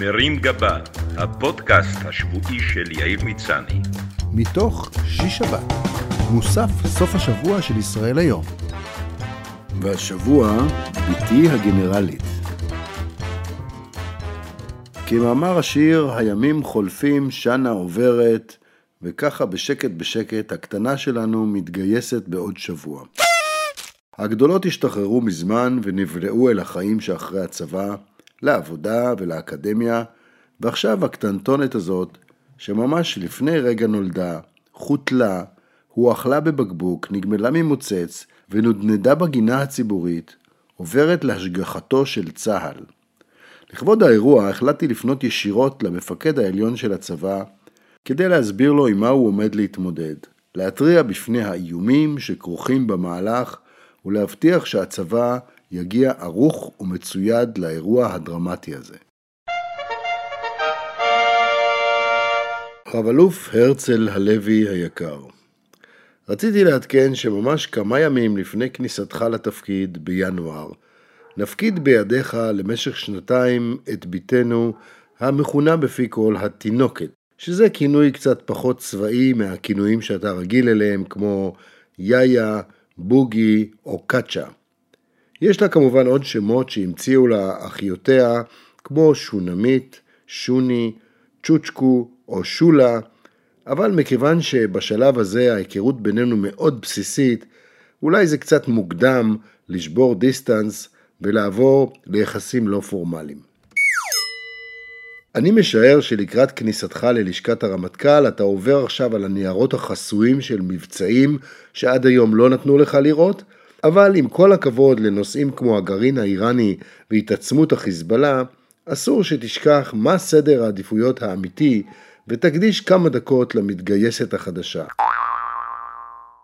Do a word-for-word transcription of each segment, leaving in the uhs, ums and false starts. מרים גבה, הפודקאסט השבועי של יאיר מצני. מתוך שיש שבת, מוסף סוף השבוע של ישראל היום. והשבוע, ביתי הגנרלית. כמאמר השיר, הימים חולפים, שנה עוברת, וככה בשקט בשקט הקטנה שלנו מתגייסת בעוד שבוע. הגדולות השתחררו מזמן ונבלעו אל החיים שאחרי הצבא, לעבודה ולאקדמיה, ועכשיו הקטנטונת הזאת, שממש לפני רגע נולדה, חוטלה, הואכלה בבקבוק, נגמלה ממוצץ ונודנדה בגינה הציבורית, עוברת להשגחתו של צה"ל. לכבוד האירוע החלטתי לפנות ישירות למפקד העליון של הצבא, כדי להסביר לו עם מה הוא עומד להתמודד, להתריע בפני האיומים שכרוכים במהלך ולהבטיח שהצבא יגיע ערוך ומצויד לאירוע הדרמטי הזה. רב אלוף הרצל הלוי היקר, רציתי לעדכן שממש כמה ימים לפני כניסתך לתפקיד בינואר, נפקיד בידיך למשך שנתיים את ביתנו המכונה בפי כל התינוקת, שזה כינוי קצת פחות צבאי מהכינויים שאתה רגיל אליהם כמו יאיה, בוגי או קצ'ה. יש לה כמובן עוד שמות שהמציאו לה אחיותיה, כמו שונמית, שוני, צ'וצ'קו או שולה, אבל מכיוון שבשלב הזה ההיכרות בינינו מאוד בסיסית, אולי זה קצת מוקדם לשבור דיסטנס ולעבור ליחסים לא פורמליים. אני משער שלקראת כניסתך ללשכת הרמטכ"ל, אתה עובר עכשיו על הניירות החסויים של מבצעים שעד היום לא נתנו לך לראות, אבל עם כל הכבוד לנושאים כמו הגרעין האיראני והתעצמות החיזבאללה, אסור שתשכח מה סדר העדיפויות האמיתי ותקדיש כמה דקות למתגייסת החדשה.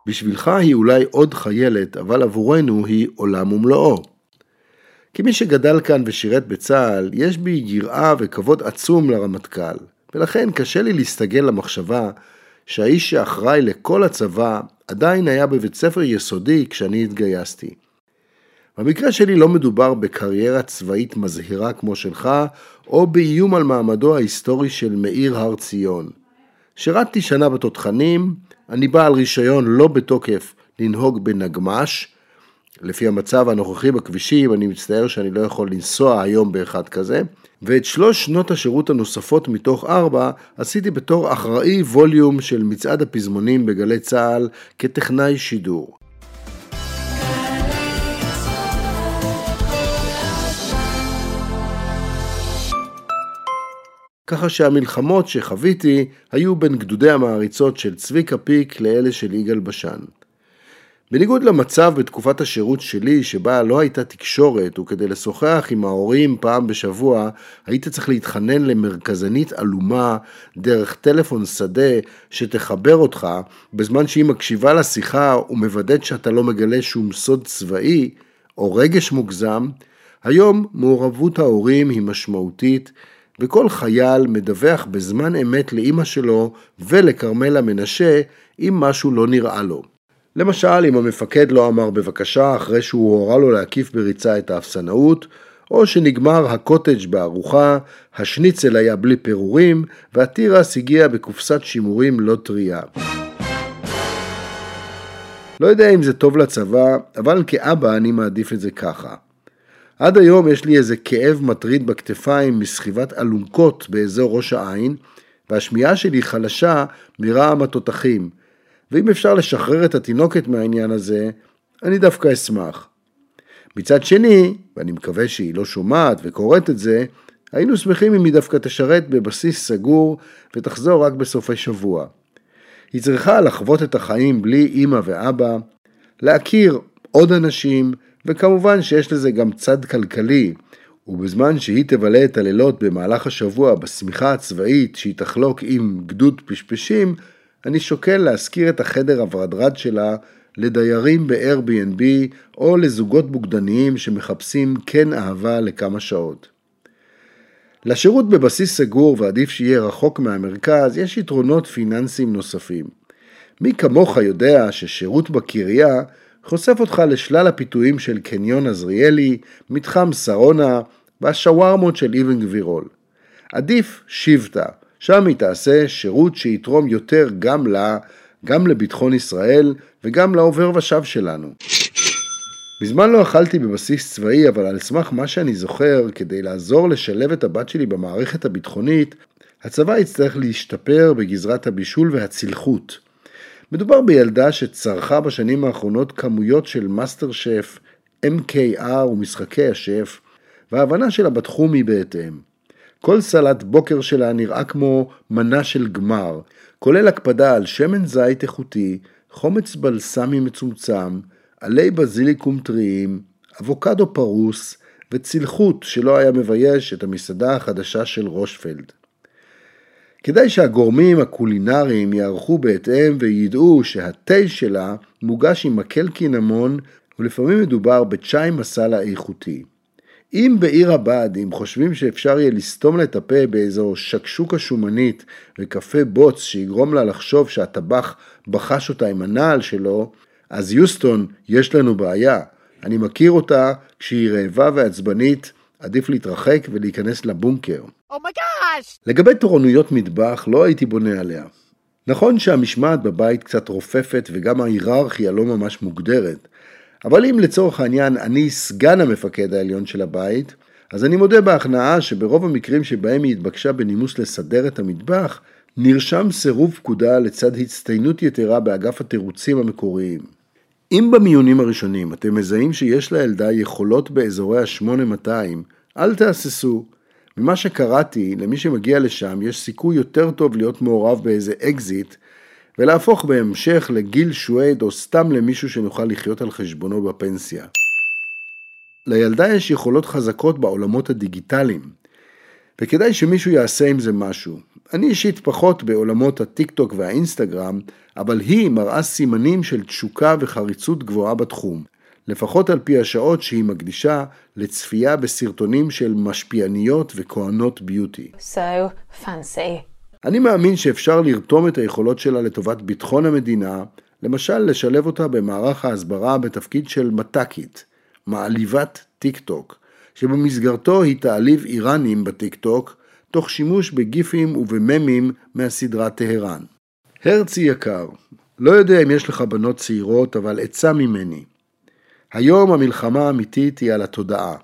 בשבילך היא אולי עוד חיילת, אבל עבורנו היא עולם ומלואו. כמי שגדל כאן ושירת בצה"ל, יש בי יראה וכבוד עצום לרמטכ"ל, ולכן קשה לי להסתגל למחשבה שהאיש שאחראי לכל הצבא עדיין היה בבית ספר יסודי כשאני התגייסתי. במקרה שלי לא מדובר בקריירה צבאית מזהירה כמו שלך, או באיום על מעמדו ההיסטורי של מאיר הר ציון. שירתתי שנה בתותחנים, אני בעל רישיון לא בתוקף לנהוג בנגמש, לפי המצב הנוכחי בכבישים, אני מצטער שאני לא יכול לנסוע היום באחד כזה, ואת שלוש שנות השירות הנוספות מתוך ארבע, עשיתי בתור אחראי ווליום של מצעד הפזמונים בגלי צה"ל כטכנאי שידור. ככה שהמלחמות שחוויתי היו בין גדודי המעריצות של צביקה פיק לאלה של יגאל בשן. בניגוד למצב בתקופת השירות שלי שבה לא הייתה תקשורת וכדי לשוחח עם ההורים פעם בשבוע היית צריך להתחנן למרכזנית אלומה דרך טלפון שדה שתחבר אותך בזמן שהיא מקשיבה לשיחה ומוודאת שאתה לא מגלה שום סוד צבאי או רגש מוגזם, היום מעורבות ההורים היא משמעותית וכל חייל מדווח בזמן אמת לאמא שלו ולקרמלה מנשה אם משהו לא נראה לו. למשל, אם המפקד לא אמר בבקשה אחרי שהוא הורה לו להקיף בריצה את האפסנאות, או שנגמר הקוטג' בארוחה, השניצל היה בלי פירורים, והטירס הגיע בקופסת שימורים לא טריה. לא יודע אם זה טוב לצבא, אבל כאבא אני מעדיף את זה ככה. עד היום יש לי איזה כאב מטריד בכתפיים מסחיבת אלונקות באזור ראש העין, והשמיעה שלי חלשה מרעם התותחים, ואם אפשר לשחרר את התינוקת מהעניין הזה, אני דווקא אשמח. מצד שני, ואני מקווה שהיא לא שומעת וקוראת את זה, היינו שמחים אם היא דווקא תשרת בבסיס סגור ותחזור רק בסופי שבוע. היא צריכה לחוות את החיים בלי אמא ואבא, להכיר עוד אנשים, וכמובן שיש לזה גם צד כלכלי, ובזמן שהיא תבלה את הלילות במהלך השבוע בסמיכה הצבאית שהיא תחלוק עם גדוד פשפשים, אני שוקל להזכיר את החדר הוורדרד שלה לדיירים ב-אייר בי אן בי או לזוגות בוגדניים שמחפשים כן אהבה לכמה שעות. לשירות בבסיס סגור ועדיף שיהיה רחוק מהמרכז יש יתרונות פיננסיים נוספים. מי כמוך יודע ששירות בקריה חושף אותך לשלל הפיתויים של קניון עזריאלי, מתחם סרונה והשווארמות של איבן גבירול. עדיף שבטה, שם היא תעשה שירות שיתרום יותר גם לה, גם לביטחון ישראל וגם לעובר ושב שלנו. מזמן לא אכלתי בבסיס צבאי, אבל על סמך מה שאני זוכר, כדי לעזור לשלב את הבת שלי במערכת הביטחונית, הצבא יצטרך להשתפר בגזרת הבישול והצלחות. מדובר בילדה שצרכה בשנים האחרונות כמויות של מאסטר שף, אם קיי אר ומשחקי השף, וההבנה שלה בתחום היא בהתאם. כל סלט בוקר שלה נראה כמו מנה של גמר, כולל הקפדה על שמן זית איכותי, חומץ בלסמי מצומצם, עלי בזיליקום טריים, אבוקדו פרוס וצלחות שלא היה מבייש את המסעדה החדשה של רושפלד. כדאי שהגורמים הקולינריים יערכו בהתאם וידעו שהתי שלה מוגש עם מקל קינמון ולפעמים מדובר בצ'אי מסאלה איכותי. אם בעיר הבאדים חושבים שאפשר יהיה לסתום לטפה באיזו שקשוק השומנית וקפה בוץ שיגרום לה לחשוב שהטבח בחש אותה עם הנעל שלו, אז יוסטון, יש לנו בעיה. אני מכיר אותה, כשהיא רעבה ועצבנית, עדיף להתרחק ולהיכנס לבונקר. Oh my gosh! לגבי תורנויות מטבח, לא הייתי בונה עליה. נכון שהמשמעת בבית קצת רופפת וגם ההיררכיה לא ממש מוגדרת, אבל אם לצורך העניין אני סגן המפקד העליון של הבית, אז אני מודה בהכנעה שברוב המקרים שבהם היא התבקשה בנימוס לסדר את המטבח, נרשם סירוב פקודה לצד הצטיינות יתרה באגף התירוצים המקוריים. אם במיונים הראשונים אתם מזהים שיש לילדה יכולות באזורי ה-שמונה מאתיים, אל תהססו. ממה שקראתי, למי שמגיע לשם יש סיכוי יותר טוב להיות מעורב באיזה אקזיט, ולהפוך בהמשך לגיל שועד או סתם למישהו שנוכל לחיות על חשבונו בפנסיה. לילדה יש יכולות חזקות בעולמות הדיגיטליים, וכדאי שמישהו יעשה עם זה משהו. אני אישית פחות בעולמות הטיק טוק והאינסטגרם, אבל היא מראה סימנים של תשוקה וחריצות גבוהה בתחום, לפחות על פי השעות שהיא מקדישה לצפייה בסרטונים של משפיעניות וכהנות ביוטי. So fancy. אני מאמין שאפשר לרתום את היכולות שלה לטובת ביטחון המדינה, למשל לשלב אותה במערך ההסברה בתפקיד של מתקית, מעליבת טיק טוק, שבמסגרתו היא תעליב איראנים בטיק טוק, תוך שימוש בגיפים ובממים מהסדרה טהרן. הרצי יקר, לא יודע אם יש לך בנות צעירות, אבל עצה ממני. היום המלחמה האמיתית היא על התודעה.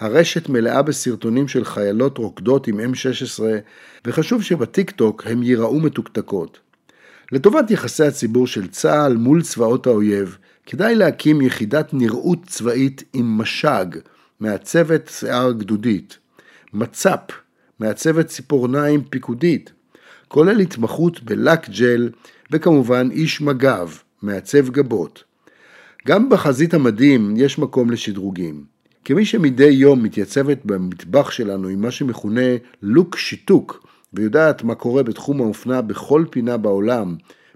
הרשת מלאה בסרטונים של חיילות רוקדות עם אם שש עשרה, וחשוב שבטיקטוק הם ייראו מתוקתקות. לטובת יחסי הציבור של צה"ל מול צבאות האויב, כדאי להקים יחידת נראות צבאית עם משג, מעצבת שיער גדודית, מצאפ, מעצבת ציפורניים פיקודית, כולל התמחות בלק ג'ל וכמובן איש מגב, מעצב גבות. גם בחזית המדים יש מקום לשדרוגים. כמי שמדי יום מתייצבת במטבח שלנו עם מה שמכונה לוק שיתוק, ויודעת מה קורה בתחום האופנה בכל פינה בעולם,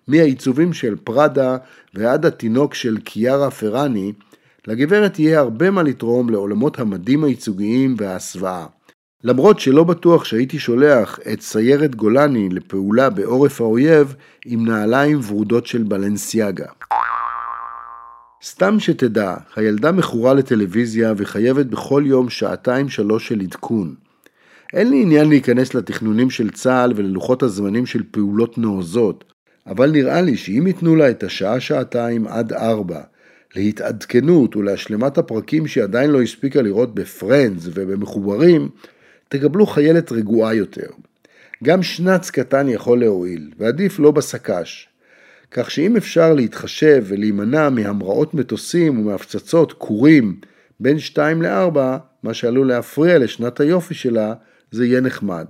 מהעיצובים של פרדה ועד התינוק של קיארה פרני, לגברת יהיה הרבה מה לתרום לעולמות המדים הייצוגיים וההסוואה. למרות שלא בטוח שהייתי שולח את סיירת גולני לפעולה בעורף האויב עם נעליים ורודות של בלנסיאגה. סתם שתדע, הילדה מכורה לטלוויזיה וחייבת בכל יום שעתיים שלוש של עדכון. אין לי עניין להיכנס לתכנונים של צה"ל וללוחות הזמנים של פעולות נעוזות, אבל נראה לי שאם ייתנו לה את השעה שעתיים עד ארבע, להתעדכנות ולהשלמת הפרקים שעדיין לא הספיקה לראות בפרנדס ובמחוברים, תקבלו חיילת רגועה יותר. גם שנץ קטן יכול להועיל, ועדיף לא בסקש. כך שאם אפשר להתחשב ולהימנע מהמראות מטוסים ומהפצצות קורים בין שתיים לארבע, מה שעלול להפריע לשנת היופי שלה, זה יהיה נחמד.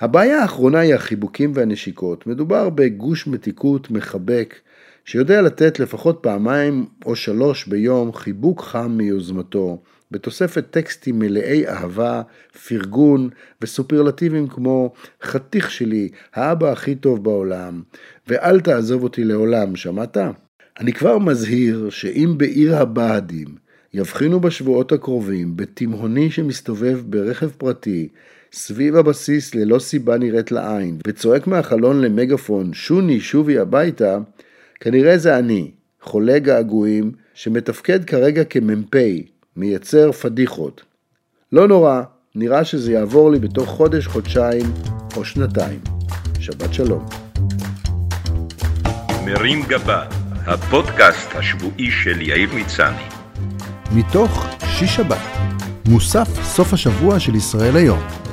הבעיה האחרונה היא החיבוקים והנשיקות. מדובר בגוש מתיקות מחבק, שיודע לתת לפחות פעמיים או שלוש ביום חיבוק חם מיוזמתו, בתוספת טקסטים מלאי אהבה, פרגון וסופרלטיבים כמו חתיך שלי, האבא הכי טוב בעולם, ואל תעזוב אותי לעולם, שמעת? אני כבר מזהיר שאם בעיר הבאדים יבחינו בשבועות הקרובים בתימהוני שמסתובב ברכב פרטי, סביב הבסיס ללא סיבה נראית לעין, וצועק מהחלון למגפון שוני שובי הביתה, כנראה זה אני, חולה געגועים, שמתפקד כרגע כמ"פ, מייצר פדיחות. לא נורא, נראה שזה יעבור לי בתוך חודש, חודשיים או שנתיים. שבת שלום. מרים גבה, הפודקאסט השבועי של יאיר מצני. מתוך שיש שבת, מוסף סוף השבוע של ישראל היום.